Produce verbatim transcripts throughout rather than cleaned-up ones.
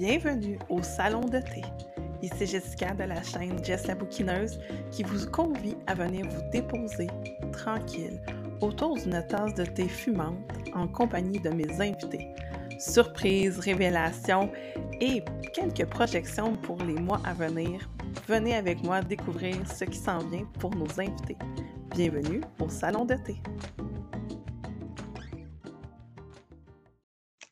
Bienvenue au Salon de thé. Ici Jessica de la chaîne Jess Labouquineuse qui vous convie à venir vous déposer, tranquille, autour d'une tasse de thé fumante en compagnie de mes invités. Surprises, révélations et quelques projections pour les mois à venir. Venez avec moi découvrir ce qui s'en vient pour nos invités. Bienvenue au Salon de thé.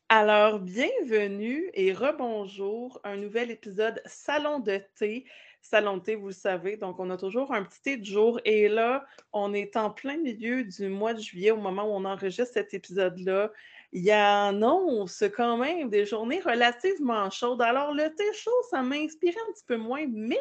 Alors, bienvenue et rebonjour, un nouvel épisode Salon de thé. Salon de thé, vous le savez, donc on a toujours un petit thé du jour. Et là, on est en plein milieu du mois de juillet, au moment où on enregistre cet épisode-là. Il y en annonce quand même des journées relativement chaudes. Alors, le thé chaud, ça m'inspirait un petit peu moins, mais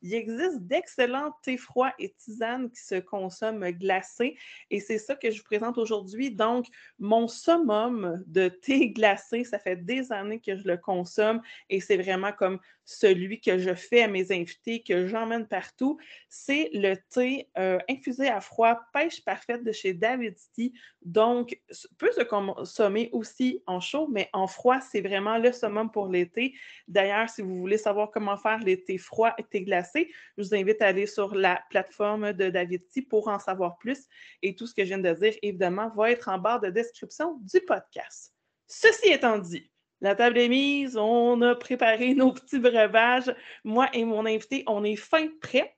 il existe d'excellents thés froids et tisanes qui se consomment glacés. Et c'est ça que je vous présente aujourd'hui. Donc, mon summum de thé glacé, ça fait des années que je le consomme et c'est vraiment comme celui que je fais à mes invités, que j'emmène partout. C'est le thé euh, infusé à froid, pêche parfaite de chez David's Tea. Donc, peut se consommer aussi en chaud, mais en froid, c'est vraiment le summum pour l'été. D'ailleurs, si vous voulez savoir comment faire les thés froids et thés glacés, je vous invite à aller sur la plateforme de David's Tea pour en savoir plus. Et tout ce que je viens de dire, évidemment, va être en barre de description du podcast. Ceci étant dit, la table est mise, on a préparé nos petits breuvages. Moi et mon invité, on est fin prêt.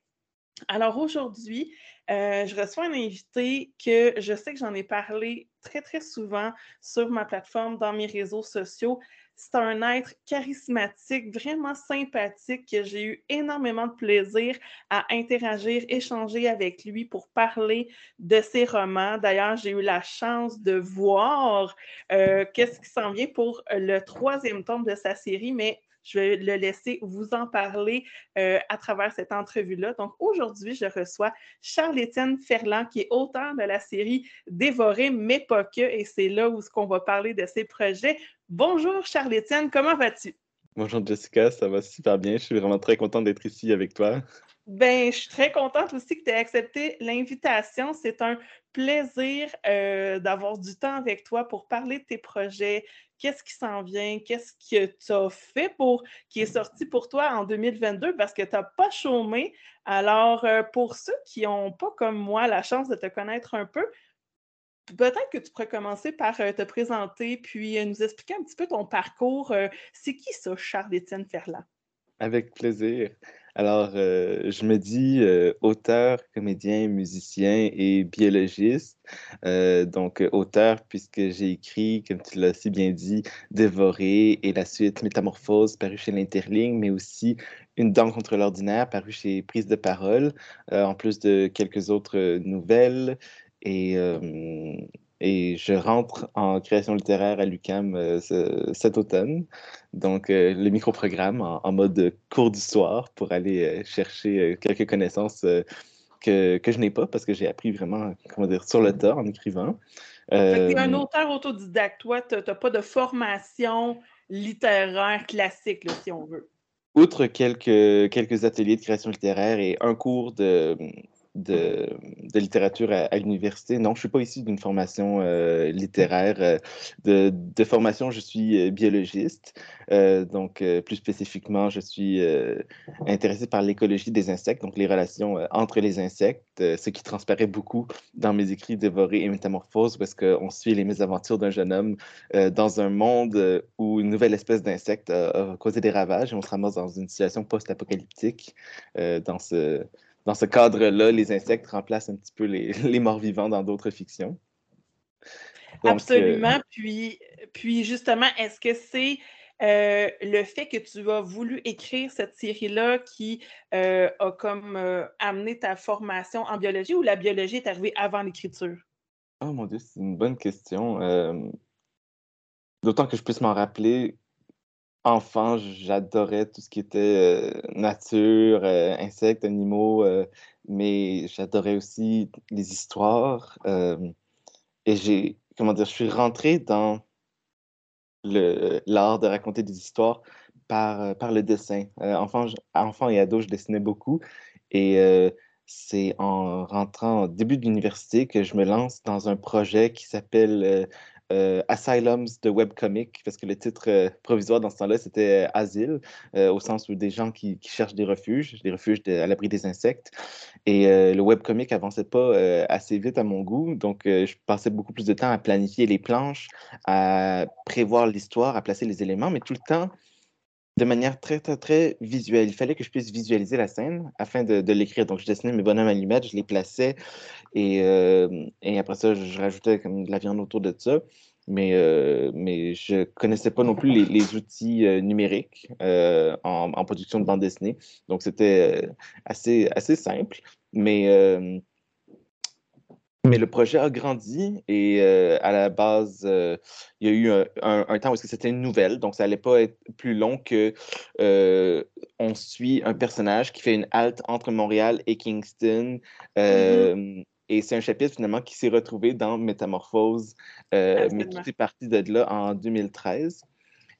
Alors aujourd'hui, Euh, je reçois un invité que je sais que j'en ai parlé très, très souvent sur ma plateforme, dans mes réseaux sociaux. C'est un être charismatique, vraiment sympathique, que j'ai eu énormément de plaisir à interagir, échanger avec lui pour parler de ses romans. D'ailleurs, j'ai eu la chance de voir euh, qu'est-ce qui s'en vient pour le troisième tome de sa série, mais je vais le laisser vous en parler euh, à travers cette entrevue-là. Donc, aujourd'hui, je reçois Charles-Étienne Ferland, qui est auteur de la série Dévorer, mais pas que, et c'est là où on va parler de ses projets. Bonjour Charles-Étienne, comment vas-tu? Bonjour Jessica, ça va super bien. Je suis vraiment très contente d'être ici avec toi. Bien, je suis très contente aussi que tu aies accepté l'invitation. C'est un plaisir euh, d'avoir du temps avec toi pour parler de tes projets. Qu'est-ce qui s'en vient? Qu'est-ce que tu as fait pour qui est sorti pour toi en deux mille vingt-deux? Parce que tu n'as pas chômé. Alors, euh, pour ceux qui n'ont pas, comme moi, la chance de te connaître un peu, peut-être que tu pourrais commencer par euh, te présenter puis euh, nous expliquer un petit peu ton parcours. Euh, c'est qui ça, Charles-Étienne Ferland? Avec plaisir. Alors, euh, je me dis euh, auteur, comédien, musicien et biologiste. Euh, donc, auteur, puisque j'ai écrit, comme tu l'as si bien dit, Dévorer et la suite Métamorphose, paru chez L'Interligne, mais aussi Une dent contre l'ordinaire, paru chez Prise de parole, euh, en plus de quelques autres nouvelles. Et, euh, et je rentre en création littéraire à l'U Q A M euh, ce, cet automne. Donc, euh, le micro-programme en, en mode cours du soir pour aller euh, chercher euh, quelques connaissances euh, que, que je n'ai pas parce que j'ai appris vraiment, comment dire, sur le tas en écrivant. Euh, fait que t'es un auteur autodidacte, toi, tu n'as pas de formation littéraire classique, là, si on veut. Outre quelques, quelques ateliers de création littéraire et un cours de... De, de littérature à, à l'université. Non, je ne suis pas issu d'une formation euh, littéraire. Euh, de, de formation, je suis euh, biologiste. Euh, donc, euh, plus spécifiquement, je suis euh, intéressé par l'écologie des insectes, donc les relations euh, entre les insectes, euh, ce qui transparaît beaucoup dans mes écrits Dévorer et Métamorphose, parce qu'on suit les mésaventures d'un jeune homme euh, dans un monde euh, où une nouvelle espèce d'insecte a, a causé des ravages et on se ramasse dans une situation post-apocalyptique euh, dans ce... Dans ce cadre-là, les insectes remplacent un petit peu les, les morts-vivants dans d'autres fictions. Donc, absolument. Euh... Puis, puis justement, est-ce que c'est euh, le fait que tu as voulu écrire cette série-là qui euh, a comme euh, amené ta formation en biologie ou la biologie est arrivée avant l'écriture? Oh mon Dieu, c'est une bonne question. Euh... D'autant que je puisse m'en rappeler. Enfant, j'adorais tout ce qui était euh, nature, euh, insectes, animaux, euh, mais j'adorais aussi les histoires. Euh, et j'ai, comment dire, je suis rentré dans le, l'art de raconter des histoires par, par le dessin. Euh, enfant, enfant et ado, je dessinais beaucoup. Et euh, c'est en rentrant au début de l'université que je me lance dans un projet qui s'appelle euh, euh, Asylums de webcomic, parce que le titre euh, provisoire dans ce temps-là, c'était euh, Asile, euh, au sens où des gens qui, qui cherchent des refuges, des refuges de, à l'abri des insectes. Et euh, le webcomic avançait pas euh, assez vite à mon goût, donc euh, je passais beaucoup plus de temps à planifier les planches, à prévoir l'histoire, à placer les éléments, mais tout le temps de manière très, très, très visuelle. Il fallait que je puisse visualiser la scène afin de, de l'écrire. Donc, je dessinais mes bonhommes allumettes, je les plaçais et, euh, et après ça, je rajoutais comme de la viande autour de ça. Mais, euh, mais je ne connaissais pas non plus les, les outils euh, numériques euh, en, en production de bande dessinée. Donc, c'était euh, assez, assez simple. Mais, euh, mais le projet a grandi et euh, à la base... Euh, il y a eu un, un, un temps où c'était une nouvelle, donc ça n'allait pas être plus long que euh, on suit un personnage qui fait une halte entre Montréal et Kingston. Euh, mm-hmm. Et c'est un chapitre finalement qui s'est retrouvé dans Métamorphose, euh, mais qui est parti de là en deux mille treize.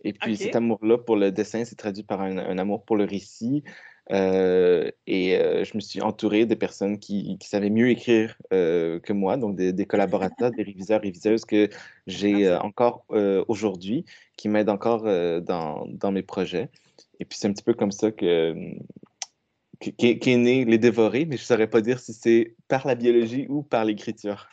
Et puis okay. Cet amour-là pour le dessin s'est traduit par un, un amour pour le récit. Euh, et euh, je me suis entouré de personnes qui, qui savaient mieux écrire euh, que moi, donc des, des collaborateurs, des réviseurs, réviseuses que j'ai euh, encore euh, aujourd'hui, qui m'aident encore euh, dans, dans mes projets. Et puis c'est un petit peu comme ça que, que, qu'est, qu'est né Les Dévorés, mais je ne saurais pas dire si c'est par la biologie ou par l'écriture.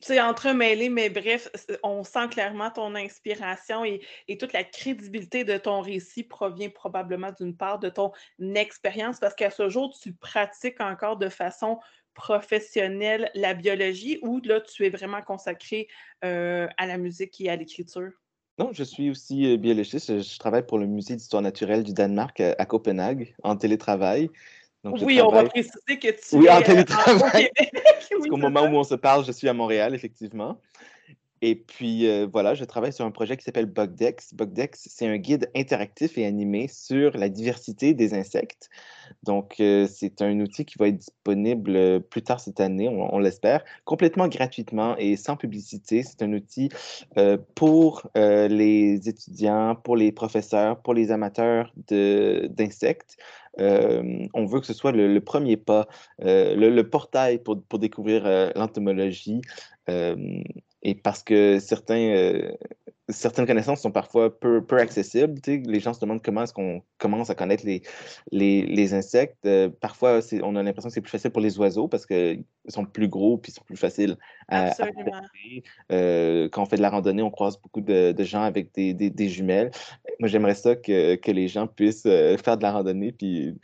C'est entremêlé, mais bref, on sent clairement ton inspiration et, et toute la crédibilité de ton récit provient probablement d'une part de ton expérience, parce qu'à ce jour, tu pratiques encore de façon professionnelle la biologie ou là, tu es vraiment consacré euh, à la musique et à l'écriture? Non, je suis aussi biologiste. Je travaille pour le Musée d'histoire naturelle du Danemark à Copenhague en télétravail. Donc, oui, travaille... on va préciser que tu oui, es en télétravail. Parce qu'au moment où on se parle, je suis à Montréal, effectivement. Et puis, euh, voilà, je travaille sur un projet qui s'appelle Bugdex. Bugdex, c'est un guide interactif et animé sur la diversité des insectes. Donc, euh, c'est un outil qui va être disponible plus tard cette année, on, on l'espère, complètement gratuitement et sans publicité. C'est un outil euh, pour euh, les étudiants, pour les professeurs, pour les amateurs de, d'insectes. Euh, on veut que ce soit le, le premier pas, euh, le, le portail pour, pour découvrir euh, l'entomologie. Euh, Et parce que certains, euh, certaines connaissances sont parfois peu, peu accessibles. T'sais, les gens se demandent comment est-ce qu'on commence à connaître les, les, les insectes. Euh, parfois, c'est, on a l'impression que c'est plus facile pour les oiseaux parce qu'ils sont plus gros et sont plus faciles à observer. Euh, quand on fait de la randonnée, on croise beaucoup de, de gens avec des, des, des jumelles. Moi, j'aimerais ça que, que les gens puissent faire de la randonnée puis,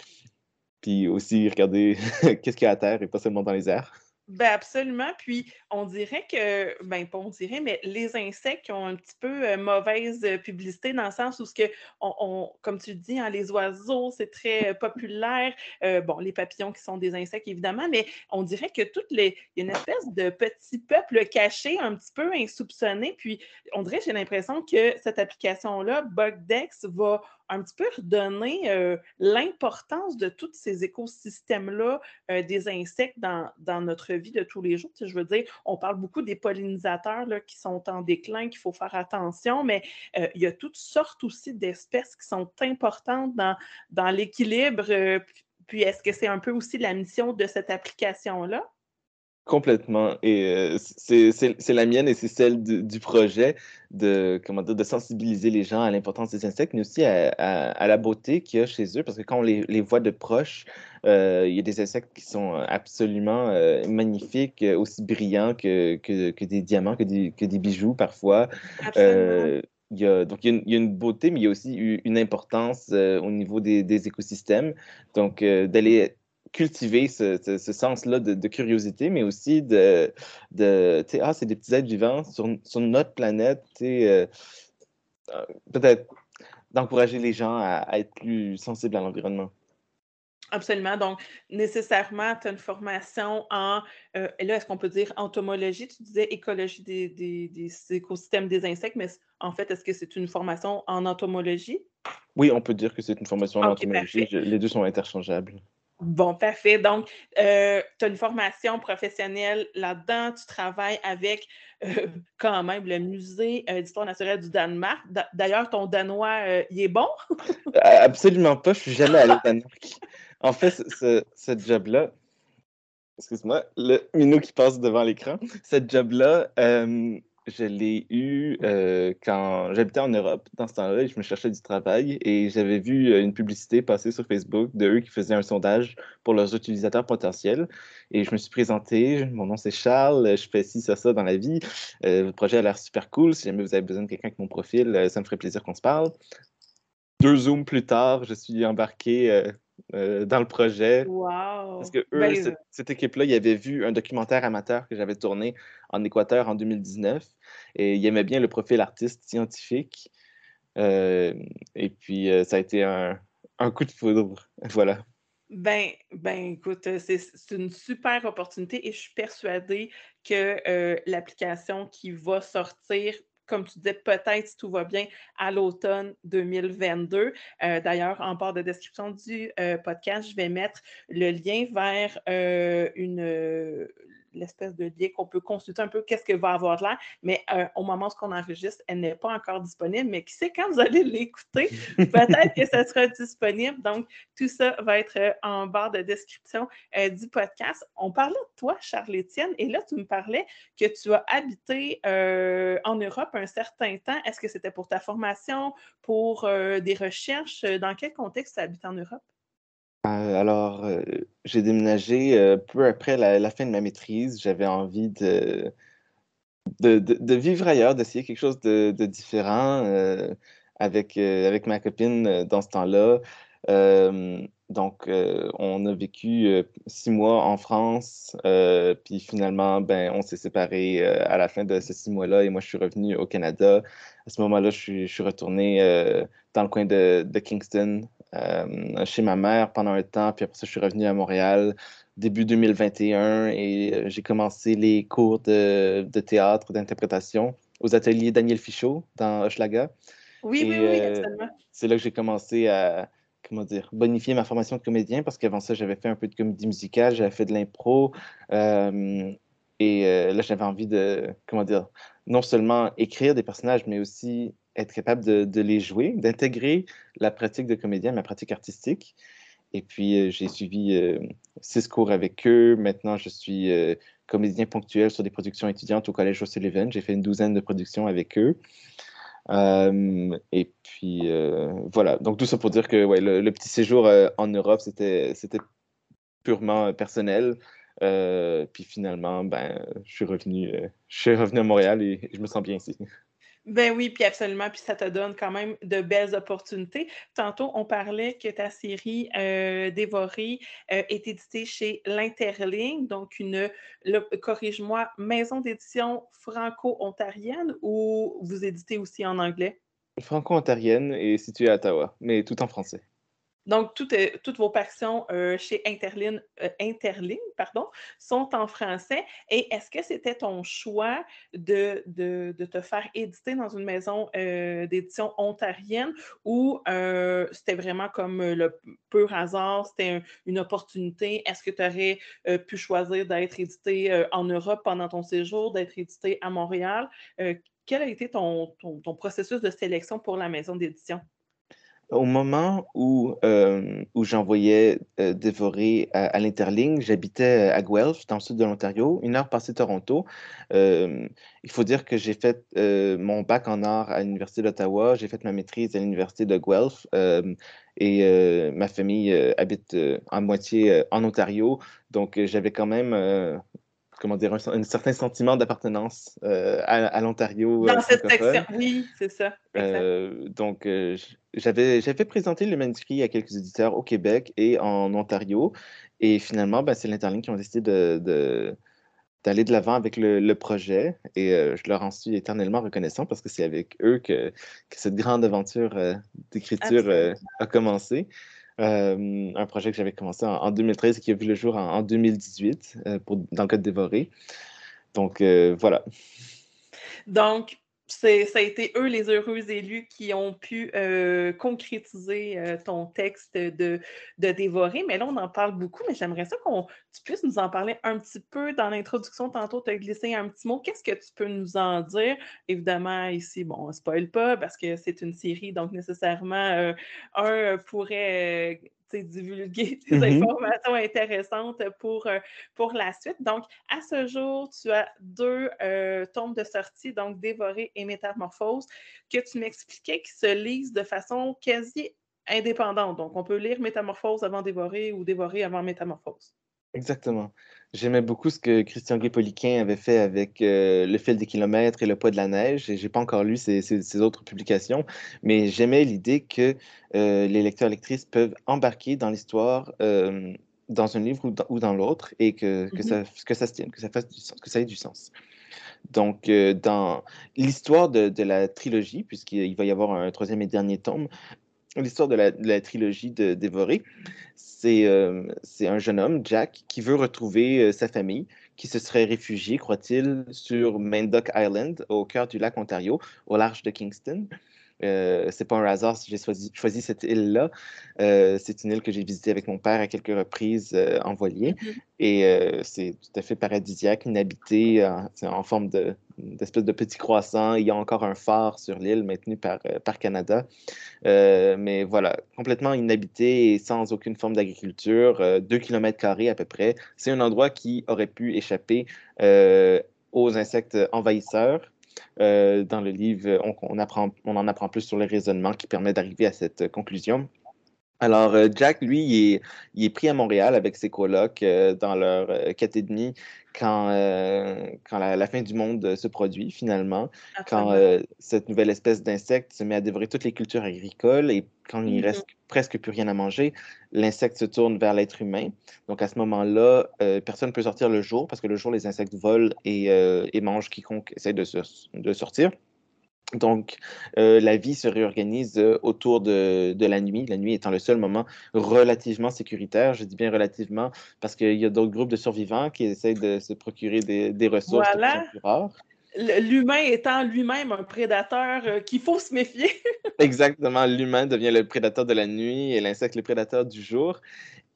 puis aussi regarder qu'est-ce qu'il y a à terre et pas seulement dans les airs. Ben absolument, puis on dirait que, ben pas on dirait, mais les insectes ont un petit peu euh, mauvaise publicité dans le sens où, ce que on, on, comme tu le dis, hein, les oiseaux, c'est très euh, populaire, euh, bon, les papillons qui sont des insectes évidemment, mais on dirait que toutes les, il y a une espèce de petit peuple caché, un petit peu insoupçonné, puis on dirait, j'ai l'impression que cette application-là, Bugdex, va un petit peu redonner euh, l'importance de tous ces écosystèmes-là euh, des insectes dans, dans notre vie de tous les jours. Tu sais, je veux dire, on parle beaucoup des pollinisateurs là, qui sont en déclin, qu'il faut faire attention, mais euh, il y a toutes sortes aussi d'espèces qui sont importantes dans, dans l'équilibre. Euh, puis, est-ce que c'est un peu aussi la mission de cette application-là? Complètement. Et euh, c'est, c'est, c'est la mienne et c'est celle du, du projet de, comment dire, de sensibiliser les gens à l'importance des insectes, mais aussi à, à, à la beauté qu'il y a chez eux, parce que quand on les, les voit de proche, euh, il y a des insectes qui sont absolument euh, magnifiques, aussi brillants que, que, que des diamants, que des, que des bijoux parfois. Absolument. Euh, Il y a, donc, il y, a une, il y a une beauté, mais il y a aussi une importance euh, au niveau des, des écosystèmes. Donc, euh, d'aller cultiver ce, ce, ce sens-là de, de curiosité, mais aussi de... de ah, c'est des petits êtres vivants sur, sur notre planète. Euh, peut-être d'encourager les gens à, à être plus sensibles à l'environnement. Absolument. Donc, nécessairement, tu as une formation en, euh, là, est-ce qu'on peut dire entomologie? Tu disais écologie des, des, des écosystèmes des insectes, mais en fait, est-ce que c'est une formation en entomologie? Oui, on peut dire que c'est une formation en okay, entomologie. Je, les deux sont interchangeables. Bon, parfait. Donc, euh, tu as une formation professionnelle là-dedans. Tu travailles avec euh, quand même le Musée euh, d'histoire naturelle du Danemark. Da- d'ailleurs, ton danois, euh, il est bon? Absolument pas. Je suis jamais allé au Danemark. En fait, ce, ce, ce job-là, excuse-moi, le minot qui passe devant l'écran, ce job-là, euh, je l'ai eu euh, quand j'habitais en Europe. Dans ce temps-là, je me cherchais du travail et j'avais vu une publicité passer sur Facebook de eux qui faisaient un sondage pour leurs utilisateurs potentiels. Et je me suis présenté, mon nom c'est Charles, je fais ci, ça, ça dans la vie. Euh, le projet a l'air super cool. Si jamais vous avez besoin de quelqu'un avec mon profil, ça me ferait plaisir qu'on se parle. Deux Zooms plus tard, je suis embarqué... Euh, Euh, dans le projet. Wow. Parce que eux, ben, cette, cette équipe-là, ils avaient vu un documentaire amateur que j'avais tourné en Équateur en deux mille dix-neuf et ils aimaient bien le profil artiste scientifique. Euh, et puis, euh, ça a été un, un coup de foudre. Voilà. Ben, ben écoute, c'est, c'est une super opportunité et je suis persuadée que euh, l'application qui va sortir, comme tu disais, peut-être, si tout va bien, à l'automne deux mille vingt-deux. Euh, d'ailleurs, en barre de description du euh, podcast, je vais mettre le lien vers euh, une... Euh, l'espèce de lien qu'on peut consulter un peu qu'est-ce que va avoir de l'air, mais euh, au moment où on enregistre, elle n'est pas encore disponible, mais qui sait quand vous allez l'écouter, peut-être que ça sera disponible. Donc, tout ça va être euh, en barre de description euh, du podcast. On parlait de toi, Charles-Étienne, et là, tu me parlais que tu as habité euh, en Europe un certain temps. Est-ce que c'était pour ta formation, pour euh, des recherches? Dans quel contexte tu habites en Europe? Alors, euh, j'ai déménagé euh, peu après la, la fin de ma maîtrise. J'avais envie de, de, de, de vivre ailleurs, d'essayer quelque chose de, de différent euh, avec, euh, avec ma copine euh, dans ce temps-là. Euh, donc, euh, on a vécu euh, six mois en France, euh, puis finalement, ben, on s'est séparés euh, à la fin de ces six mois-là et moi, je suis revenu au Canada. À ce moment-là, je suis, je suis retourné euh, dans le coin de, de Kingston. Euh, chez ma mère pendant un temps, puis après ça, je suis revenu à Montréal début deux mille vingt et un et euh, j'ai commencé les cours de, de théâtre, d'interprétation aux Ateliers Daniel Fichaud dans Hochelaga. Oui, et, oui, oui, absolument. Euh, c'est là que j'ai commencé à, comment dire, bonifier ma formation de comédien parce qu'avant ça, j'avais fait un peu de comédie musicale, j'avais fait de l'impro euh, et euh, là, j'avais envie de, comment dire, non seulement écrire des personnages, mais aussi être capable de, de les jouer, d'intégrer la pratique de comédien à ma pratique artistique. Et puis, euh, j'ai suivi euh, six cours avec eux. Maintenant, je suis euh, comédien ponctuel sur des productions étudiantes au Collège O'Sullivan. J'ai fait une douzaine de productions avec eux. Euh, et puis, euh, voilà. Donc, tout ça pour dire que ouais, le, le petit séjour euh, en Europe, c'était, c'était purement euh, personnel. Euh, puis finalement, ben, je suis revenu, euh, je suis revenu à Montréal et, et je me sens bien ici. Ben oui, puis absolument, puis ça te donne quand même de belles opportunités. Tantôt, on parlait que ta série euh, Dévorer euh, est éditée chez L'Interligne, donc une, le, corrige-moi, maison d'édition franco-ontarienne ou vous éditez aussi en anglais? Franco-ontarienne et située à Ottawa, mais tout en français. Donc, toutes, toutes vos passions euh, chez Interline, euh, Interline pardon, sont en français. Et est-ce que c'était ton choix de, de, de te faire éditer dans une maison euh, d'édition ontarienne ou euh, c'était vraiment comme le pur hasard, c'était un, une opportunité? Est-ce que tu aurais euh, pu choisir d'être édité euh, en Europe pendant ton séjour, d'être édité à Montréal? Euh, quel a été ton, ton, ton processus de sélection pour la maison d'édition? Au moment où, euh, où j'envoyais euh, Dévorer à, à l'Interligne, j'habitais à Guelph, dans le sud de l'Ontario, une heure passée Toronto. Euh, il faut dire que j'ai fait euh, mon bac en art à l'Université d'Ottawa, j'ai fait ma maîtrise à l'Université de Guelph euh, et euh, ma famille euh, habite euh, en moitié euh, en Ontario. Donc, euh, j'avais quand même... Euh, comment dire, un, un certain sentiment d'appartenance euh, à, à l'Ontario. Dans euh, cette section, oui, c'est ça. Euh, donc, euh, j'avais, j'avais présenté le manuscrit à quelques éditeurs au Québec et en Ontario. Et finalement, ben, c'est l'Interligne qui ont décidé de, de, d'aller de l'avant avec le, le projet. Et euh, je leur en suis éternellement reconnaissant parce que c'est avec eux que, que cette grande aventure euh, d'écriture euh, a commencé. Euh, un projet que j'avais commencé en, en deux mille treize et qui a vu le jour en, en deux mille dix-huit euh, pour, dans le cas de Dévorer. Donc, euh, voilà. Donc, c'est, ça a été eux, les heureux élus, qui ont pu euh, concrétiser euh, ton texte de, de Dévorer. Mais là, on en parle beaucoup, mais j'aimerais ça qu'on tu puisses nous en parler un petit peu dans l'introduction. Tantôt, tu as glissé un petit mot. Qu'est-ce que tu peux nous en dire? Évidemment, ici, bon, on ne spoil pas parce que c'est une série, donc nécessairement, euh, un pourrait... Euh, divulguer des mm-hmm. informations intéressantes pour, pour la suite. Donc, à ce jour, tu as deux euh, tomes de sortie, donc Dévorer et Métamorphose, que tu m'expliquais qui se lisent de façon quasi indépendante. Donc, on peut lire Métamorphose avant Dévorer ou Dévorer avant Métamorphose. Exactement. J'aimais beaucoup ce que Christian Gué-Poliquin avait fait avec euh, Le fil des kilomètres et Le poids de la neige. Et j'ai pas encore lu ses, ses, ses autres publications, mais j'aimais l'idée que euh, les lecteurs et lectrices peuvent embarquer dans l'histoire euh, dans un livre ou dans, ou dans l'autre et que, que, mm-hmm. ça, que ça se tienne, que ça fasse du sens, que ça ait du sens. Donc, euh, dans l'histoire de, de la trilogie, puisqu'il va y avoir un troisième et dernier tome, l'histoire de la, de la trilogie de Dévorer, c'est, euh, c'est un jeune homme, Jack, qui veut retrouver euh, sa famille, qui se serait réfugié, croit-il, sur Main Duck Island, au cœur du lac Ontario, au large de Kingston. Euh, c'est pas un hasard si j'ai choisi, choisi cette île-là. Euh, c'est une île que j'ai visitée avec mon père à quelques reprises euh, en voilier. Mm-hmm. Et euh, c'est tout à fait paradisiaque, inhabité, en, en forme de... d'espèce de petit croissant. Il y a encore un phare sur l'île maintenu par, par Canada. Euh, mais voilà, complètement inhabité et sans aucune forme d'agriculture, euh, deux kilomètres carrés à peu près. C'est un endroit qui aurait pu échapper euh, aux insectes envahisseurs. Euh, dans le livre, on, on, apprend, on en apprend plus sur le raisonnement qui permet d'arriver à cette conclusion. Alors, Jack, lui, il est, il est pris à Montréal avec ses colocs euh, dans leur quatre et demi quand, euh, quand la, la fin du monde se produit, finalement, Absolument. quand euh, cette nouvelle espèce d'insecte se met à dévorer toutes les cultures agricoles et quand il mm-hmm. reste presque plus rien à manger, l'insecte se tourne vers l'être humain. Donc, à ce moment-là, euh, personne ne peut sortir le jour parce que le jour, les insectes volent et, euh, et mangent quiconque essaie de, se, de sortir. Donc, euh, la vie se réorganise euh, autour de, de la nuit, la nuit étant le seul moment relativement sécuritaire. Je dis bien relativement parce qu'il y a d'autres groupes de survivants qui essayent de se procurer des, des ressources voilà. de plus en plus rares. L'humain étant lui-même un prédateur euh, qu'il faut se méfier. Exactement, l'humain devient le prédateur de la nuit et l'insecte le prédateur du jour.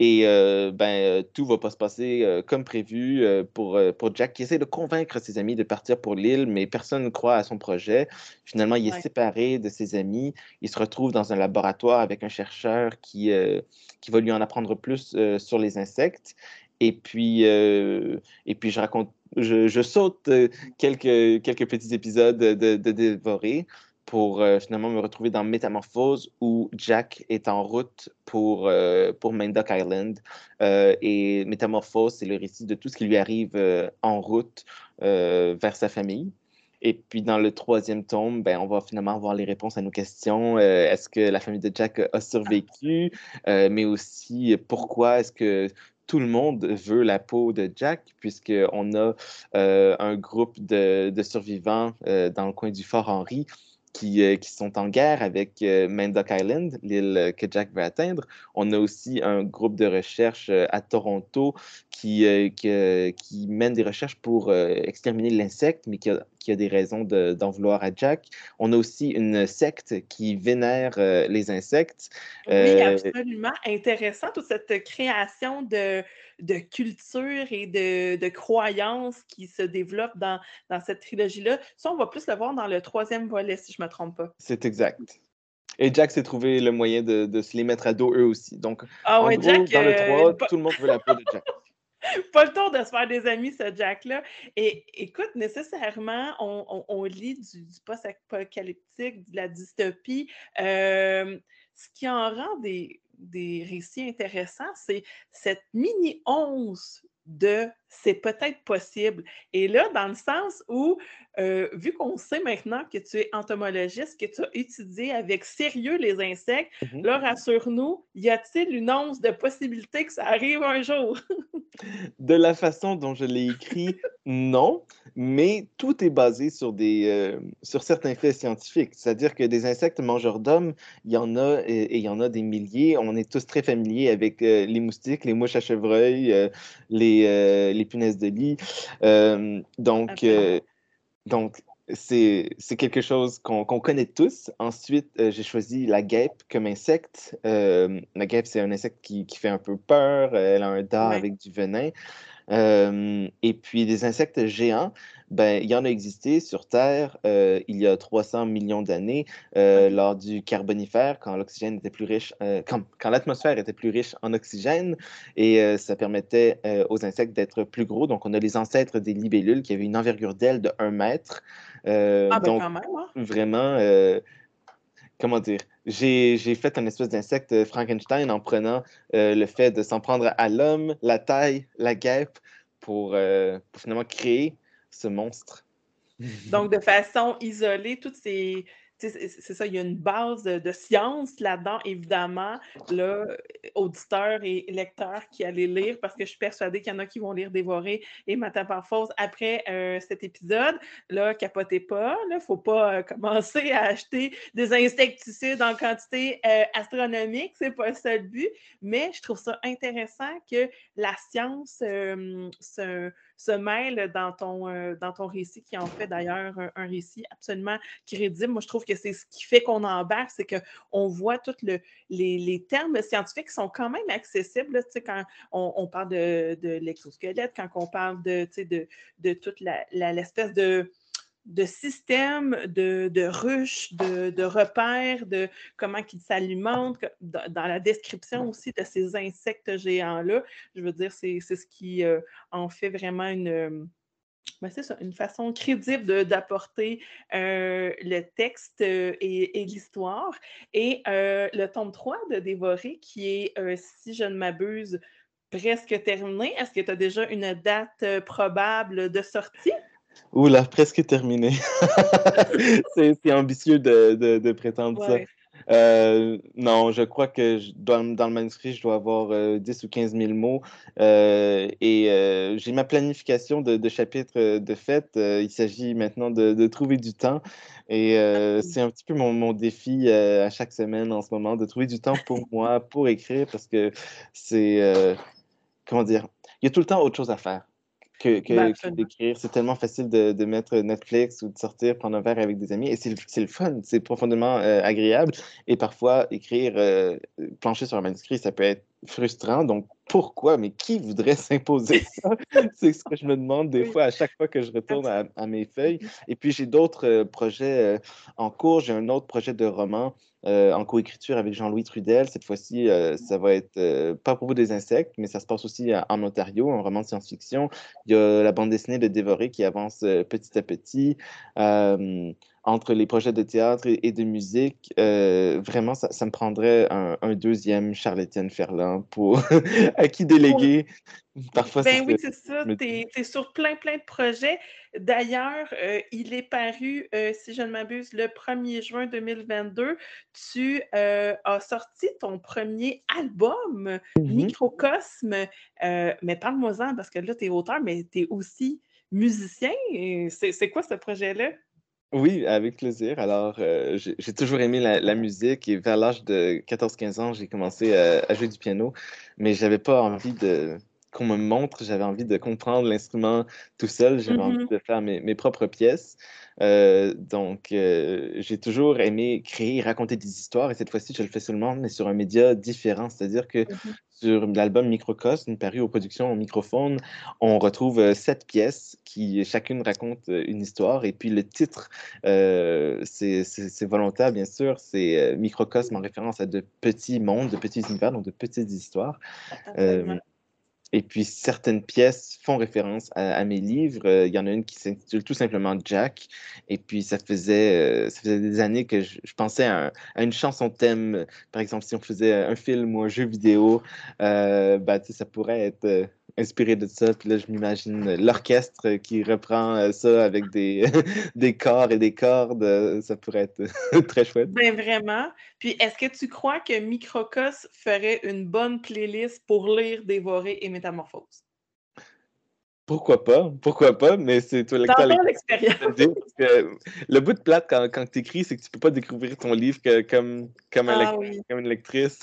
Et euh, ben, tout ne va pas se passer euh, comme prévu euh, pour, euh, pour Jack, qui essaie de convaincre ses amis de partir pour l'île, mais personne ne croit à son projet. Finalement, il est ouais. séparé de ses amis. Il se retrouve dans un laboratoire avec un chercheur qui, euh, qui va lui en apprendre plus euh, sur les insectes. Et puis, euh, et puis je raconte, je, je saute quelques, quelques petits épisodes de, de Dévorer pour euh, finalement me retrouver dans Métamorphose où Jack est en route pour, euh, pour Main Duck Island. Euh, et Métamorphose, c'est le récit de tout ce qui lui arrive euh, en route euh, vers sa famille. Et puis, dans le troisième tome, ben, on va finalement avoir les réponses à nos questions. Euh, est-ce que la famille de Jack a survécu? Euh, mais aussi, pourquoi est-ce que tout le monde veut la peau de Jack, puisqu'on a euh, un groupe de, de survivants euh, dans le coin du Fort Henry qui, euh, qui sont en guerre avec euh, Main Duck Island, l'île que Jack veut atteindre. On a aussi un groupe de recherche euh, à Toronto qui, euh, qui, euh, qui mène des recherches pour euh, exterminer l'insecte, mais qui a, qui a des raisons de, d'en vouloir à Jack. On a aussi une secte qui vénère euh, les insectes. Euh, oui, absolument. Intéressant, toute cette création de, de culture et de, de croyances qui se développe dans, dans cette trilogie-là. Ça, on va plus le voir dans le troisième volet, si je ne me trompe pas. C'est exact. Et Jack s'est trouvé le moyen de, de se les mettre à dos eux aussi. Donc, ah ouais, en gros, Jack, dans le trois, euh, tout le monde veut la peau de Jack. Pas le tour de se faire des amis, ce Jack-là. Et écoute, nécessairement, on, on, on lit du, du post-apocalyptique, de la dystopie. Euh, ce qui en rend des, des récits intéressants, c'est cette mini-once de « c'est peut-être possible ». Et là, dans le sens où, euh, vu qu'on sait maintenant que tu es entomologiste, que tu as étudié avec sérieux les insectes, mm-hmm. là, rassure-nous, y a-t-il une once de possibilité que ça arrive un jour? De la façon dont je l'ai écrit, non, mais tout est basé sur, des, euh, sur certains faits scientifiques. C'est-à-dire que des insectes mangeurs d'hommes, il y en a et il y en a des milliers. On est tous très familiers avec euh, les moustiques, les mouches à chevreuil, euh, les... Euh, les punaises de lit. Euh, donc, euh, donc c'est, c'est quelque chose qu'on, qu'on connaît tous. Ensuite, euh, j'ai choisi la guêpe comme insecte. Euh, la guêpe, c'est un insecte qui, qui fait un peu peur. Elle a un dard ouais. avec du venin. Euh, et puis, des insectes géants. ben, il y en a existé sur Terre euh, il y a trois cents millions d'années, euh, lors du Carbonifère, quand l'oxygène était plus riche, euh, quand, quand l'atmosphère était plus riche en oxygène, et euh, ça permettait euh, aux insectes d'être plus gros. Donc, on a les ancêtres des libellules qui avaient une envergure d'aile de un mètre. Euh, ah ben donc, quand même, hein? Vraiment... Euh, Comment dire, j'ai, j'ai fait un espèce d'insecte Frankenstein en prenant euh, le fait de s'en prendre à l'homme, la taille, la guêpe, pour, euh, pour finalement créer ce monstre. Donc, de façon isolée, toutes ces... C'est, c'est ça, il y a une base de, de science là-dedans, évidemment, là, auditeurs et lecteurs qui allaient lire, parce que je suis persuadée qu'il y en a qui vont lire Dévorer et Métamorphose après euh, cet épisode. Là, capotez pas, il ne faut pas euh, commencer à acheter des insecticides en quantité euh, astronomique, c'est pas ça le but, mais je trouve ça intéressant que la science euh, se... se mêle dans ton, euh, dans ton récit, qui en fait d'ailleurs un, un récit absolument crédible. Moi, je trouve que c'est ce qui fait qu'on embarque, c'est qu'on voit tous le, les, les termes scientifiques qui sont quand même accessibles. Là, quand on, on parle de, de l'exosquelette, quand on parle de, de, de toute la, la, l'espèce de... de systèmes, de, de ruches, de, de repères, de comment ils s'alimentent, dans la description aussi de ces insectes géants-là. Je veux dire, c'est, c'est ce qui euh, en fait vraiment une, ben c'est ça, une façon crédible de, d'apporter euh, le texte et, et l'histoire. Et euh, le tome trois de Dévorer, qui est, euh, si je ne m'abuse, presque terminé. Est-ce que tu as déjà une date probable de sortie? Ouh là, presque terminé. c'est, c'est ambitieux de, de, de prétendre ouais. ça. Euh, non, je crois que je, dans, dans le manuscrit, je dois avoir euh, dix ou quinze mille mots. Euh, et euh, j'ai ma planification de, de chapitres de fait. Euh, il s'agit maintenant de, de trouver du temps. Et euh, c'est un petit peu mon, mon défi euh, à chaque semaine en ce moment, de trouver du temps pour moi, pour écrire, parce que c'est... Euh, comment dire? Il y a tout le temps autre chose à faire. Que, que, ben, que d'écrire. C'est tellement facile de, de mettre Netflix ou de sortir, prendre un verre avec des amis. Et c'est, c'est le fun, c'est profondément euh, agréable. Et parfois, écrire, euh, plancher sur un manuscrit, ça peut être frustrant. Donc, pourquoi? Mais qui voudrait s'imposer ça? C'est ce que je me demande des oui. fois à chaque fois que je retourne à, à mes feuilles. Et puis, j'ai d'autres euh, projets euh, en cours. J'ai un autre projet de roman euh, en coécriture avec Jean-Louis Trudel. Cette fois-ci, euh, ça va être euh, pas à propos des insectes, mais ça se passe aussi à, en Ontario, un roman de science-fiction. Il y a la bande dessinée de Dévorer qui avance euh, petit à petit. Euh, entre les projets de théâtre et de musique, euh, vraiment, ça, ça me prendrait un, un deuxième Charles-Étienne Ferland pour à qui déléguer. Parfois, ben oui, c'est ça. T'es, t'es sur plein, plein de projets. D'ailleurs, euh, il est paru, euh, si je ne m'abuse, le premier juin deux mille vingt-deux, tu euh, as sorti ton premier album, mm-hmm. Microcosmes. Euh, mais parle-moi-en, parce que là, tu es auteur, mais tu es aussi musicien. Et c'est, c'est quoi ce projet-là? Oui, avec plaisir. Alors, euh, j'ai, j'ai toujours aimé la, la musique, et vers l'âge de quatorze quinze ans, j'ai commencé à, à jouer du piano, mais j'avais pas envie de qu'on me montre, j'avais envie de comprendre l'instrument tout seul, j'avais mm-hmm. envie de faire mes, mes propres pièces. Euh, donc, euh, j'ai toujours aimé créer, raconter des histoires, et cette fois-ci, je le fais seulement, mais sur un média différent, c'est-à-dire que mm-hmm. sur l'album Microcosme, paru aux productions Microphone, on retrouve euh, sept pièces qui, chacune, raconte euh, une histoire. Et puis, le titre, euh, c'est, c'est, c'est volontaire, bien sûr. C'est euh, Microcosme en référence à de petits mondes, de petits univers, donc de petites histoires. Euh, et puis, certaines pièces font référence à, à mes livres. Il euh, y en a une qui s'intitule tout simplement Jack. Et puis, ça faisait, euh, ça faisait des années que je, je pensais à, un, à une chanson-thème. Par exemple, si on faisait un film ou un jeu vidéo, euh, bah, ça pourrait être euh, inspiré de ça. Puis là, je m'imagine l'orchestre qui reprend euh, ça avec des, des corps et des cordes. Ça pourrait être très chouette. Ben vraiment. Puis, est-ce que tu crois que Microcosme ferait une bonne playlist pour lire, dévorer et Métamorphose? Pourquoi pas? Pourquoi pas? Mais c'est toi l'expérience. Le bout de plate quand, quand tu écris, c'est que tu ne peux pas découvrir ton livre que, comme, comme, ah, un lecteur, oui. comme une lectrice.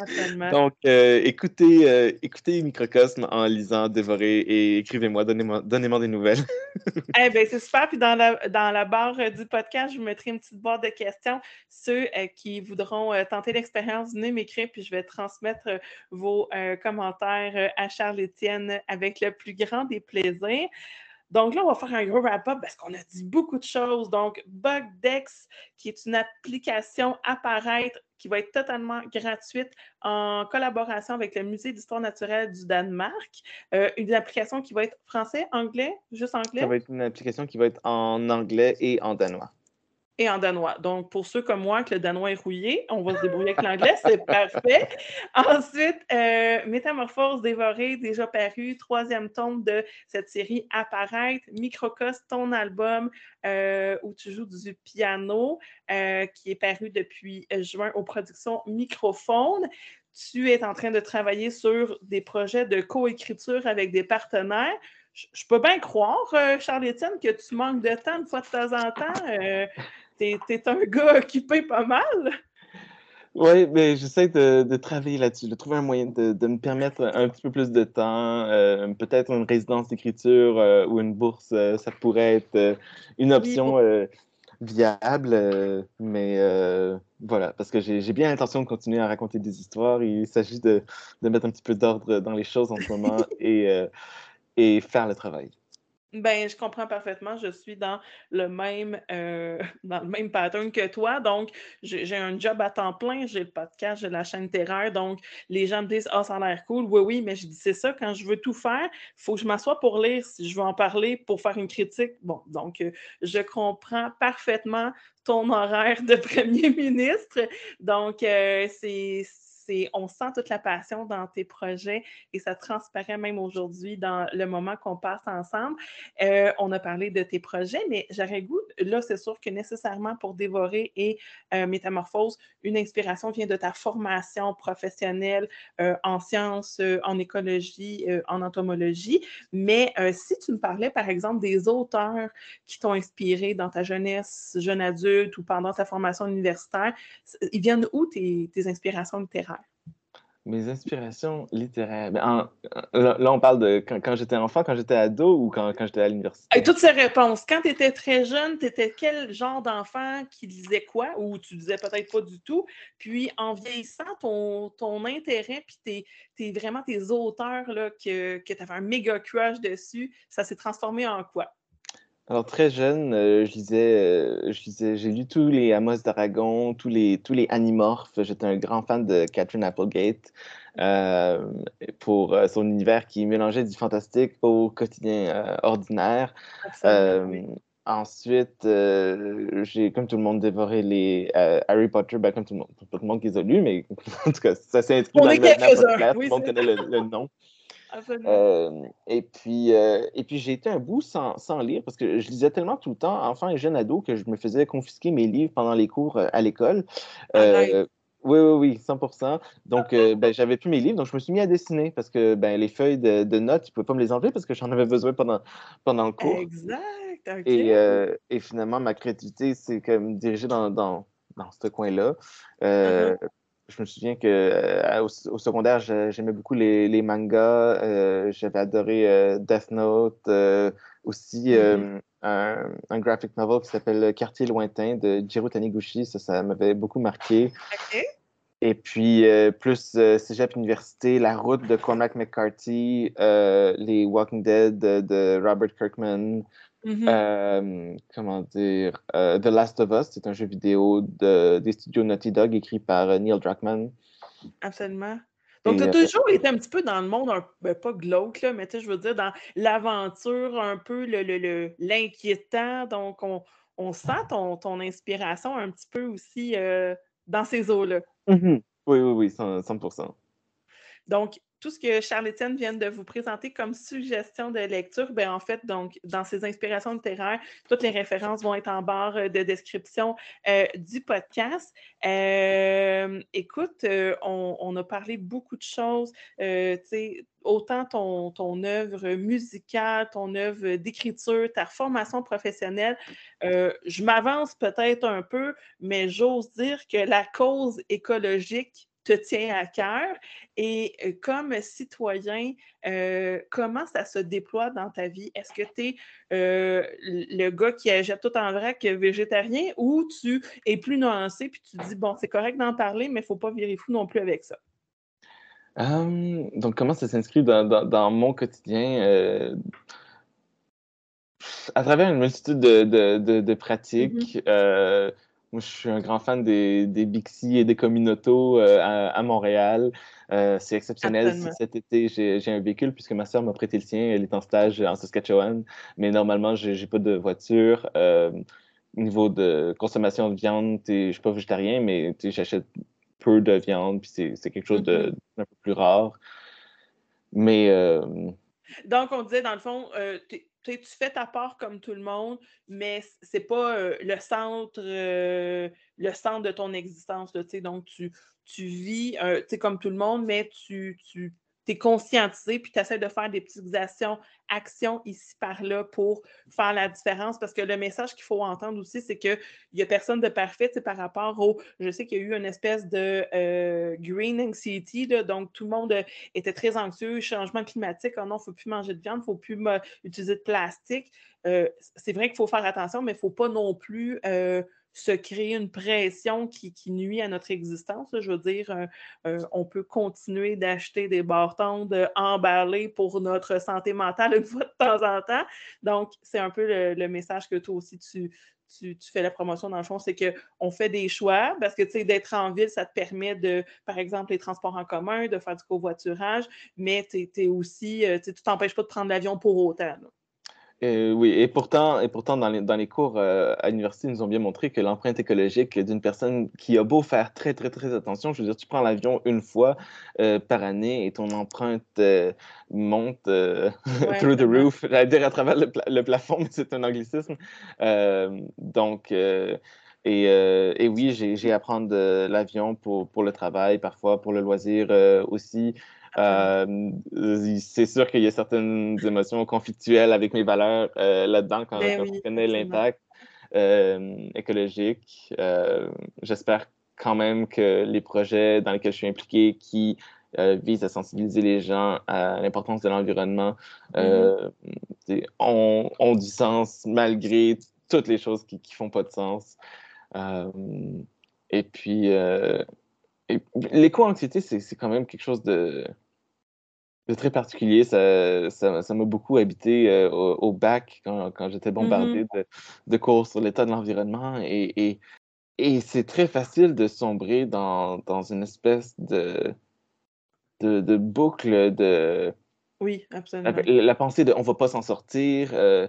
Absolument. Donc, euh, écoutez, euh, écoutez Microcosme en lisant, dévorez et écrivez-moi, donnez-moi, donnez-moi des nouvelles. Eh bien, c'est super. Puis dans la, dans la barre euh, du podcast, je vous mettrai une petite boîte de questions. Ceux euh, qui voudront euh, tenter l'expérience, venez m'écrire, puis je vais transmettre euh, vos euh, commentaires euh, à Charles-Étienne avec le plus grand des plaisir. Donc là, on va faire un gros wrap-up parce qu'on a dit beaucoup de choses. Donc, Bugdex, qui est une application à paraître qui va être totalement gratuite en collaboration avec le Musée d'histoire naturelle du Danemark. Euh, une application qui va être français, anglais, juste anglais? Ça va être une application qui va être en anglais et en danois. Et en danois. Donc, pour ceux comme moi, que le danois est rouillé, on va se débrouiller avec l'anglais, c'est parfait. Ensuite, euh, Métamorphose, Dévorer, déjà paru, troisième tome de cette série Apparaître, Microcosmes, ton album euh, où tu joues du piano, euh, qui est paru depuis juin aux productions Microphone. Tu es en train de travailler sur des projets de coécriture avec des partenaires. Je peux bien croire, euh, Charles-Étienne, que tu manques de temps une fois de temps en temps. Euh, t'es, t'es un gars occupé pas mal. Oui, mais j'essaie de, de travailler là-dessus, de trouver un moyen de, de me permettre un petit peu plus de temps. Euh, peut-être une résidence d'écriture euh, ou une bourse, euh, ça pourrait être euh, une option euh, viable. Euh, mais euh, voilà, parce que j'ai, j'ai bien l'intention de continuer à raconter des histoires. Il s'agit de, de mettre un petit peu d'ordre dans les choses en ce moment et... Euh, et faire le travail. Ben, je comprends parfaitement. Je suis dans le même euh, dans le même pattern que toi. Donc, j'ai, j'ai un job à temps plein, j'ai le podcast, j'ai la chaîne Terreur. Donc, les gens me disent « Ah, oh, ça a l'air cool. » Oui, oui, mais je dis « C'est ça, quand je veux tout faire, il faut que je m'assoie pour lire. Si je veux en parler, pour faire une critique. » Bon, donc, euh, je comprends parfaitement ton horaire de premier ministre. Donc, euh, c'est... C'est, on sent toute la passion dans tes projets et ça transparaît même aujourd'hui dans le moment qu'on passe ensemble. Euh, on a parlé de tes projets, mais j'aurais goût, là, c'est sûr que nécessairement pour Dévorer et euh, Métamorphose, une inspiration vient de ta formation professionnelle euh, en sciences, euh, en écologie, euh, en entomologie. Mais euh, si tu me parlais, par exemple, des auteurs qui t'ont inspiré dans ta jeunesse, jeune adulte ou pendant ta formation universitaire, ils viennent où tes, tes inspirations littéraires? Mes inspirations littéraires. Ben, en, là, là, on parle de quand, quand j'étais enfant, quand j'étais ado ou quand, quand j'étais à l'université? Et toutes ces réponses. Quand tu étais très jeune, tu étais quel genre d'enfant qui lisait quoi ou tu lisais peut-être pas du tout? Puis en vieillissant, ton, ton intérêt, puis t'es, t'es vraiment tes auteurs là, que, que tu avais un méga crush dessus, ça s'est transformé en quoi? Alors, très jeune, euh, je lisais, euh, je lisais, j'ai lu tous les Amos d'Aragon, tous les, tous les Animorphes. J'étais un grand fan de Catherine Applegate euh, pour euh, son univers qui mélangeait du fantastique au quotidien euh, ordinaire. Euh, oui. Ensuite, euh, j'ai, comme tout le monde, dévoré les euh, Harry Potter, ben, comme tout le monde, tout le monde qui les a lus, mais en tout cas, ça s'est inscrit dans le podcast, tout le monde connaît le, le nom. Euh, et puis, euh, et puis j'ai été un bout sans, sans lire parce que je lisais tellement tout le temps, enfant et jeune ado, que je me faisais confisquer mes livres pendant les cours à l'école. Euh, oui, oui, oui, cent pour cent. Donc, euh, ben, j'avais plus mes livres, donc je me suis mis à dessiner parce que ben, les feuilles de, de notes, je ne pouvais pas me les enlever parce que j'en avais besoin pendant, pendant le cours. Exact, okay. Et, euh, et finalement, ma créativité s'est comme dirigée dans, dans, dans ce coin-là. Euh, uh-huh. Je me souviens qu'au euh, au secondaire, je, j'aimais beaucoup les, les mangas. Euh, j'avais adoré euh, Death Note. Euh, aussi, euh, mm-hmm. un, un graphic novel qui s'appelle « Quartier lointain » de Jiro Taniguchi. Ça, ça m'avait beaucoup marqué. Okay. Et puis, euh, plus euh, Cégep Université, La Route de Cormac McCarthy, euh, les Walking Dead de, de Robert Kirkman. Mm-hmm. Euh, comment dire, euh, The Last of Us, c'est un jeu vidéo de, des studios Naughty Dog écrit par euh, Neil Druckmann. Absolument. Donc, tu as euh, toujours été un petit peu dans le monde, un, ben, pas glauque, là, mais tu sais, je veux dire, dans l'aventure, un peu le, le, le, l'inquiétant. Donc, on, on sent ton, ton inspiration un petit peu aussi euh, dans ces eaux-là. Mm-hmm. Oui, oui, oui, cent pour cent. Donc, tout ce que Charles-Étienne vient de vous présenter comme suggestion de lecture, bien, en fait, donc, dans ses inspirations littéraires, toutes les références vont être en barre de description euh, du podcast. Euh, écoute, euh, on, on a parlé beaucoup de choses, euh, tu sais, autant ton, ton œuvre musicale, ton œuvre d'écriture, ta formation professionnelle. Euh, je m'avance peut-être un peu, mais j'ose dire que la cause écologique te tient à cœur. Et comme citoyen, euh, comment ça se déploie dans ta vie? Est-ce que tu es euh, le gars qui jette tout en vrac végétarien ou tu es plus nuancé puis tu dis, bon, c'est correct d'en parler, mais il ne faut pas virer fou non plus avec ça? Um, donc, comment ça s'inscrit dans, dans, dans mon quotidien? Euh, à travers une multitude de, de, de, de pratiques. Mm-hmm. euh, moi, je suis un grand fan des, des Bixi et des Communautos euh, à, à Montréal. Euh, c'est exceptionnel. Absolument. Cet été, j'ai, j'ai un véhicule puisque ma soeur m'a prêté le sien. Elle est en stage en Saskatchewan, mais normalement, j'ai, j'ai pas de voiture. Euh, niveau de consommation de viande, je suis pas végétarien, mais j'achète peu de viande, puis c'est, c'est quelque chose de, d'un peu plus rare. Mais... Euh... Donc, on disait, dans le fond, euh, t'es, t'es, tu fais ta part comme tout le monde, mais c'est pas euh, le centre euh, le centre de ton existence. Là, donc, tu, tu vis euh, comme tout le monde, mais tu, tu t'es conscientisé, puis tu essaies de faire des petites actions, actions ici par là pour faire la différence. Parce que le message qu'il faut entendre aussi, c'est qu'il n'y a personne de parfait par rapport au... Je sais qu'il y a eu une espèce de euh, green anxiety, là, donc tout le monde euh, était très anxieux, changement climatique, oh non, il ne faut plus manger de viande, il ne faut plus euh, utiliser de plastique. Euh, c'est vrai qu'il faut faire attention, mais il ne faut pas non plus... Euh, se créer une pression qui, qui nuit à notre existence. Je veux dire, euh, euh, on peut continuer d'acheter des bâtons de emballés pour notre santé mentale une fois de temps en temps. Donc, c'est un peu le, le message que toi aussi, tu, tu, tu fais la promotion, dans le fond, c'est qu'on fait des choix, parce que, tu sais, d'être en ville, ça te permet de, par exemple, les transports en commun, de faire du covoiturage, mais tu es aussi, euh, tu t'empêches pas de prendre l'avion pour autant, là. Euh, oui, et pourtant, et pourtant dans, les, dans les cours euh, à l'université, ils nous ont bien montré que l'empreinte écologique d'une personne qui a beau faire très, très, très attention, je veux dire, tu prends l'avion une fois euh, par année et ton empreinte euh, monte euh, ouais, through the roof, j'allais dire à travers le, pla- le plafond, mais c'est un anglicisme. Euh, donc, euh, et, euh, et oui, j'ai, j'ai à prendre euh, l'avion pour, pour le travail, parfois pour le loisir euh, aussi. Euh, c'est sûr qu'il y a certaines émotions conflictuelles avec mes valeurs euh, là-dedans quand, ben oui, quand on connaît l'impact euh, écologique. Euh, j'espère quand même que les projets dans lesquels je suis impliqué qui euh, visent à sensibiliser les gens à l'importance de l'environnement euh, mm-hmm. ont, ont du sens malgré toutes les choses qui ne font pas de sens. Euh, et puis... Euh, Et l'éco-anxiété, c'est, c'est quand même quelque chose de, de très particulier. Ça, ça, ça m'a beaucoup habité euh, au, au bac quand, quand j'étais bombardé mm-hmm. de, de cours sur l'état de l'environnement. Et, et, et c'est très facile de sombrer dans, dans une espèce de, de, de boucle de... Oui, absolument. La, la pensée de « on va pas s'en sortir euh, ».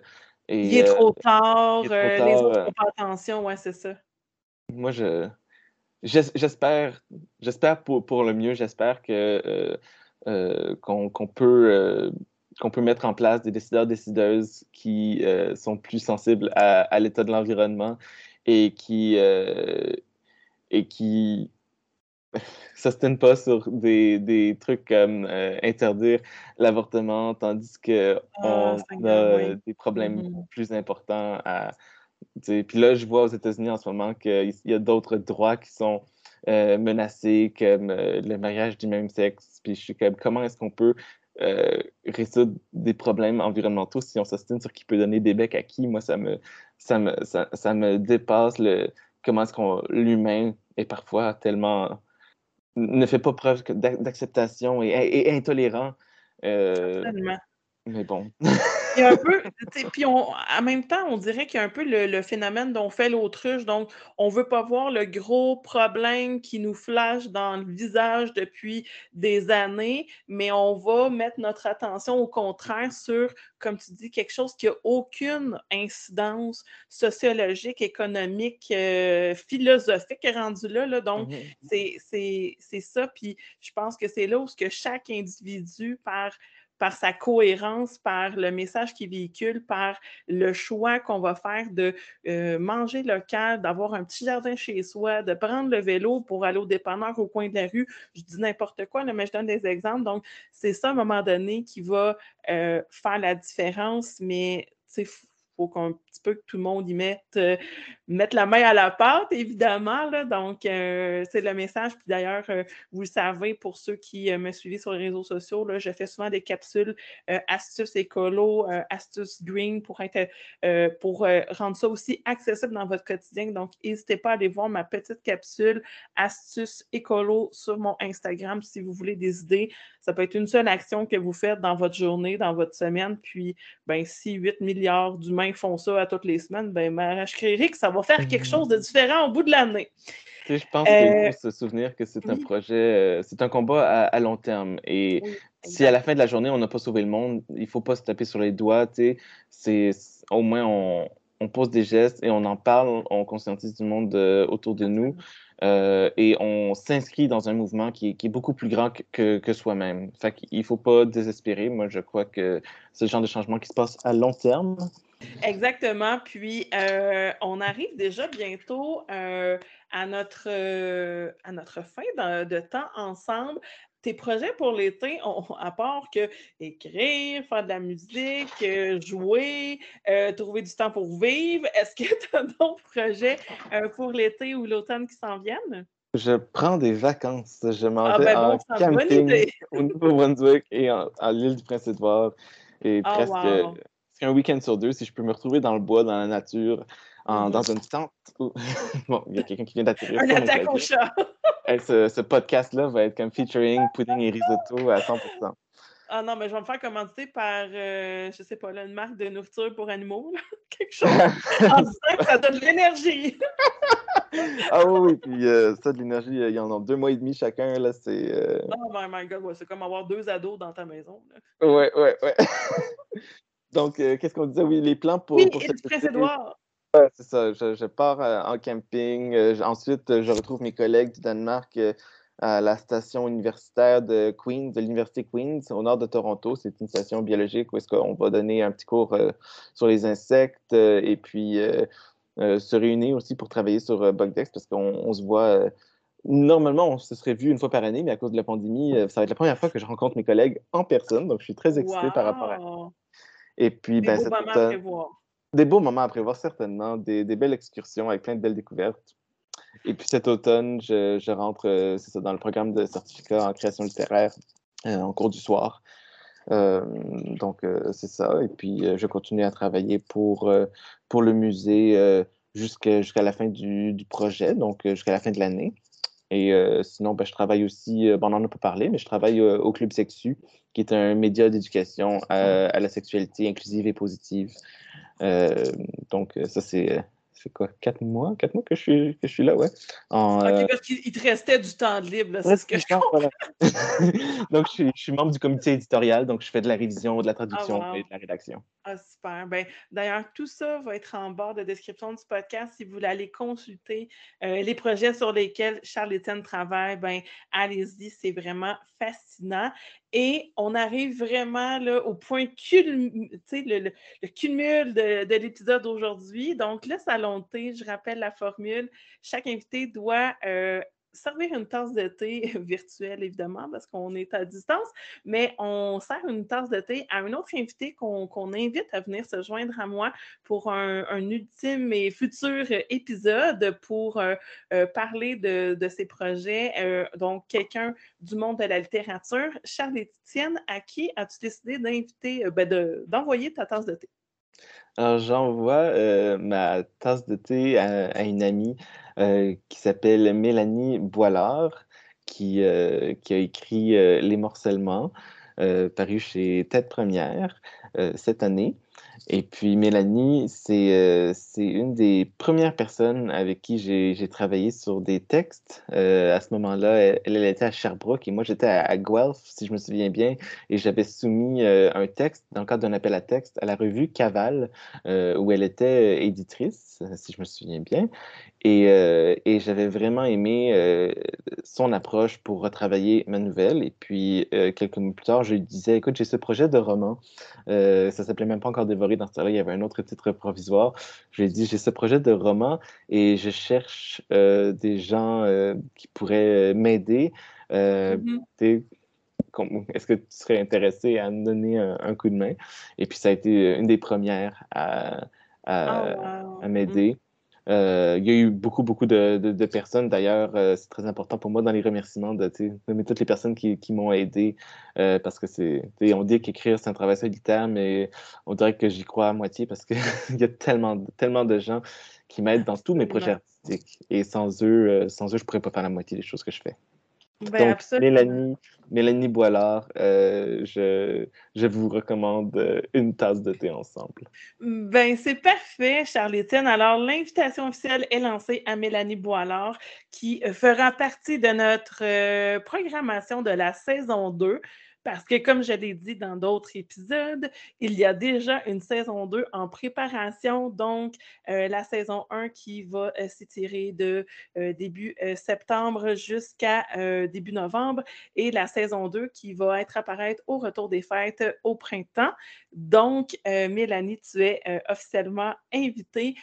Il est trop tard, il est trop tard euh, les autres font pas attention, ouais, c'est ça. Moi, je... J'espère, j'espère pour, pour le mieux, j'espère que, euh, euh, qu'on, qu'on, peut, euh, qu'on peut mettre en place des décideurs, décideuses qui euh, sont plus sensibles à, à l'état de l'environnement et qui euh, et qui s'ostènent pas sur des, des trucs comme euh, interdire l'avortement, tandis qu'on ah, a oui. des problèmes mm-hmm. plus importants à... Puis là, je vois aux États-Unis en ce moment qu'il y a d'autres droits qui sont euh, menacés, comme euh, le mariage du même sexe. Puis je suis comme, comment est-ce qu'on peut euh, résoudre des problèmes environnementaux si on s'ostine sur qui peut donner des becs à qui? Moi, ça me, ça me, ça, ça me dépasse le comment est-ce qu'on l'humain est parfois tellement ne fait pas preuve d'acceptation et, et intolérant. Euh, Absolument. Mais bon. Et un peu, puis en même temps, on dirait qu'il y a un peu le, le phénomène dont on fait l'autruche. Donc, on ne veut pas voir le gros problème qui nous flash dans le visage depuis des années, mais on va mettre notre attention au contraire sur, comme tu dis, quelque chose qui n'a aucune incidence sociologique, économique, euh, philosophique rendu là. là. Donc, mm-hmm. c'est, c'est, c'est ça. Puis, je pense que c'est là où que chaque individu, par... par sa cohérence, par le message qu'il véhicule, par le choix qu'on va faire de euh, manger local, d'avoir un petit jardin chez soi, de prendre le vélo pour aller au dépanneur au coin de la rue. Je dis n'importe quoi, là, mais je donne des exemples. Donc, c'est ça, à un moment donné, qui va euh, faire la différence, mais il faut, faut qu'un petit peu que tout le monde y mette, euh, mette la main à la pâte, évidemment. Là, donc, euh, c'est le message. Puis d'ailleurs, euh, vous le savez, pour ceux qui euh, me suivent sur les réseaux sociaux, là, je fais souvent des capsules euh, astuces écolo, euh, astuces green pour, être, euh, pour euh, rendre ça aussi accessible dans votre quotidien. Donc, n'hésitez pas à aller voir ma petite capsule astuces écolo sur mon Instagram si vous voulez des idées. Ça peut être une seule action que vous faites dans votre journée, dans votre semaine. Puis, ben, si huit milliards d'humains ils font ça à toutes les semaines, ben, je crierai que ça va faire quelque chose de différent au bout de l'année. Tu sais, je pense euh... qu'il faut se souvenir que c'est un projet, euh, c'est un combat à, à long terme. Et oui, si à la fin de la journée, on n'a pas sauvé le monde, il ne faut pas se taper sur les doigts. Tu sais, c'est, c'est, au moins, on, on pose des gestes et on en parle, on conscientise du monde de, autour de nous. Euh, et on s'inscrit dans un mouvement qui, qui est beaucoup plus grand que, que, que soi-même. Fait qu'il ne faut pas désespérer. Moi, je crois que c'est le genre de changement qui se passe à long terme. Exactement. Puis, euh, on arrive déjà bientôt euh, à, notre, euh, à notre fin de, de temps ensemble. Tes projets pour l'été, on, à part que écrire, faire de la musique, jouer, euh, trouver du temps pour vivre, est-ce que tu as d'autres projets euh, pour l'été ou l'automne qui s'en viennent? Je prends des vacances. Je m'en ah, vais ben en bon, camping au Nouveau-Brunswick et en, à l'île du Prince-Édouard. Et ah, presque, wow. presque un week-end sur deux, si je peux me retrouver dans le bois, dans la nature, en, mm-hmm. dans une tente. Où... bon, il y a quelqu'un qui vient d'atterrir. Un attaque au chat! Hey, ce, ce podcast-là va être comme featuring pudding et risotto à cent pour cent. Ah non, mais je vais me faire commanditer par, euh, je sais pas, là, une marque de nourriture pour animaux, là, quelque chose, en disant que ça donne de l'énergie. Ah oui, oui, puis euh, ça, de l'énergie, ils euh, en ont deux mois et demi chacun, là, c'est... Euh... Oh my, my God, ouais, c'est comme avoir deux ados dans ta maison, là. Ouais, ouais, ouais. Donc, euh, qu'est-ce qu'on disait? Oui, les plans pour... Oui, pour et cette... du Prince-Édouard. Ouais, c'est ça, je, je pars euh, en camping, euh, ensuite euh, je retrouve mes collègues du Danemark euh, à la station universitaire de Queen's, de l'Université Queen's, au nord de Toronto. C'est une station biologique où est-ce qu'on va donner un petit cours euh, sur les insectes euh, et puis euh, euh, se réunir aussi pour travailler sur euh, Bugdex parce qu'on on se voit... Euh, normalement, on se serait vu une fois par année, mais à cause de la pandémie, euh, ça va être la première fois que je rencontre mes collègues en personne, donc je suis très excitée wow. par rapport à ça. Et puis, ben, ça Des beaux moments à prévoir, certainement, des, des belles excursions avec plein de belles découvertes. Et puis cet automne, je, je rentre euh, c'est ça, dans le programme de certificat en création littéraire euh, en cours du soir. Euh, donc, euh, c'est ça. Et puis, euh, je continue à travailler pour, euh, pour le musée euh, jusqu'à, jusqu'à la fin du, du projet, donc euh, jusqu'à la fin de l'année. Et euh, sinon, ben, je travaille aussi, euh, bon, on n'en a pas parlé, mais je travaille euh, au Club Sexu, qui est un média d'éducation à, à la sexualité inclusive et positive. Euh, donc, ça, c'est, c'est quoi, quatre mois? Quatre mois que je suis, que je suis là, ouais. En, OK, parce qu'il te restait du temps de libre, là, c'est ce que je comprends. Voilà. Donc, je suis, je suis membre du comité éditorial, donc je fais de la révision, de la traduction ah, wow. et de la rédaction. Ah, super. Ben, d'ailleurs, tout ça va être en barre de description du podcast. Si vous voulez aller consulter euh, les projets sur lesquels Charles-Étienne travaille, ben, allez-y, c'est vraiment fascinant. Et on arrive vraiment là, au point cul, le, le, le cumul de, de l'épisode d'aujourd'hui. Donc, le salon de thé, je rappelle la formule, chaque invité doit euh, servir une tasse de thé virtuelle, évidemment, parce qu'on est à distance, mais on sert une tasse de thé à un autre invité qu'on, qu'on invite à venir se joindre à moi pour un, un ultime et futur épisode pour euh, euh, parler de, de ces projets. Euh, donc, quelqu'un du monde de la littérature. Charles-Étienne, à qui as-tu décidé d'inviter, euh, ben de, d'envoyer ta tasse de thé? Alors, j'envoie euh, ma tasse de thé à, à une amie euh, qui s'appelle Mélanie Boilard, qui, euh, qui a écrit euh, Les morcellements, euh, paru chez Tête Première euh, cette année. Et puis, Mélanie, c'est, euh, c'est une des premières personnes avec qui j'ai, j'ai travaillé sur des textes. Euh, à ce moment-là, elle, elle était à Sherbrooke et moi, j'étais à, à Guelph, si je me souviens bien, et j'avais soumis euh, un texte, dans le cadre d'un appel à texte, à la revue Cavale, euh, où elle était éditrice, si je me souviens bien. Et, euh, et j'avais vraiment aimé euh, son approche pour retravailler ma nouvelle. Et puis, euh, quelques mois plus tard, je lui disais, écoute, j'ai ce projet de roman. Euh, ça s'appelait même pas encore Dévorer. Dans ce temps-là, il y avait un autre titre provisoire. Je lui ai dit, j'ai ce projet de roman et je cherche euh, des gens euh, qui pourraient m'aider. Euh, mm-hmm. Est-ce que tu serais intéressé à me donner un, un coup de main? Et puis, ça a été une des premières à, à, oh, wow. à m'aider. Mm-hmm. Euh, il y a eu beaucoup, beaucoup de, de, de personnes. D'ailleurs, euh, c'est très important pour moi dans les remerciements de nommer toutes les personnes qui, qui m'ont aidé. Euh, parce que c'est, on dit qu'écrire, c'est un travail solitaire, mais on dirait que j'y crois à moitié parce qu'il y a tellement, tellement de gens qui m'aident dans tous mes projets artistiques. Et sans eux, euh, sans eux je ne pourrais pas faire la moitié des choses que je fais. Ben, donc, absolument. Mélanie, Mélanie Boilard, euh, je, je vous recommande euh, une tasse de thé ensemble. Ben, c'est parfait, Charles-Étienne. Alors, l'invitation officielle est lancée à Mélanie Boilard, qui fera partie de notre euh, programmation de la saison deux. Parce que, comme je l'ai dit dans d'autres épisodes, il y a déjà une saison deux en préparation, donc euh, la saison un qui va euh, s'étirer de euh, début euh, septembre jusqu'à euh, début novembre, et la saison deux qui va être apparaître au retour des fêtes euh, au printemps. Donc, euh, Mélanie, tu es euh, officiellement invitée.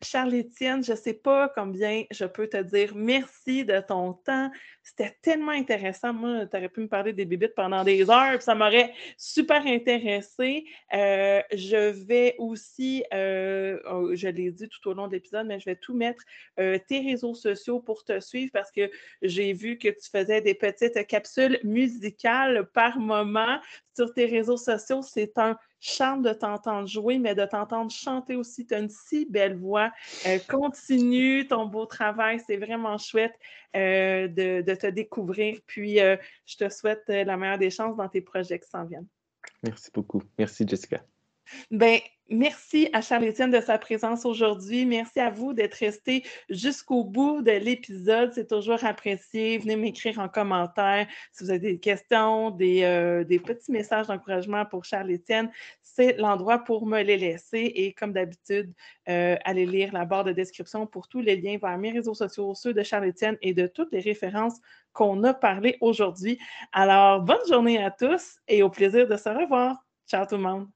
Charles-Étienne, je ne sais pas combien je peux te dire merci de ton temps. C'était tellement intéressant. Moi, tu aurais pu me parler des bibittes pendant des heures, puis ça m'aurait super intéressée. Euh, je vais aussi, euh, oh, je l'ai dit tout au long de l'épisode, mais je vais tout mettre euh, tes réseaux sociaux pour te suivre, parce que j'ai vu que tu faisais des petites capsules musicales par moment sur tes réseaux sociaux. C'est un charme de t'entendre jouer, mais de t'entendre chanter aussi. Tu as une si belle voix. Euh, continue ton beau travail. C'est vraiment chouette euh, de, de te découvrir. Puis, euh, je te souhaite la meilleure des chances dans tes projets qui s'en viennent. Merci beaucoup. Merci, Jessica. Bien, merci à Charles-Étienne de sa présence aujourd'hui. Merci à vous d'être restés jusqu'au bout de l'épisode. C'est toujours apprécié. Venez m'écrire en commentaire si vous avez des questions, des, euh, des petits messages d'encouragement pour Charles-Étienne. C'est l'endroit pour me les laisser. Et comme d'habitude, euh, allez lire la barre de description pour tous les liens vers mes réseaux sociaux, ceux de Charles-Étienne et de toutes les références qu'on a parlé aujourd'hui. Alors, bonne journée à tous et au plaisir de se revoir. Ciao tout le monde!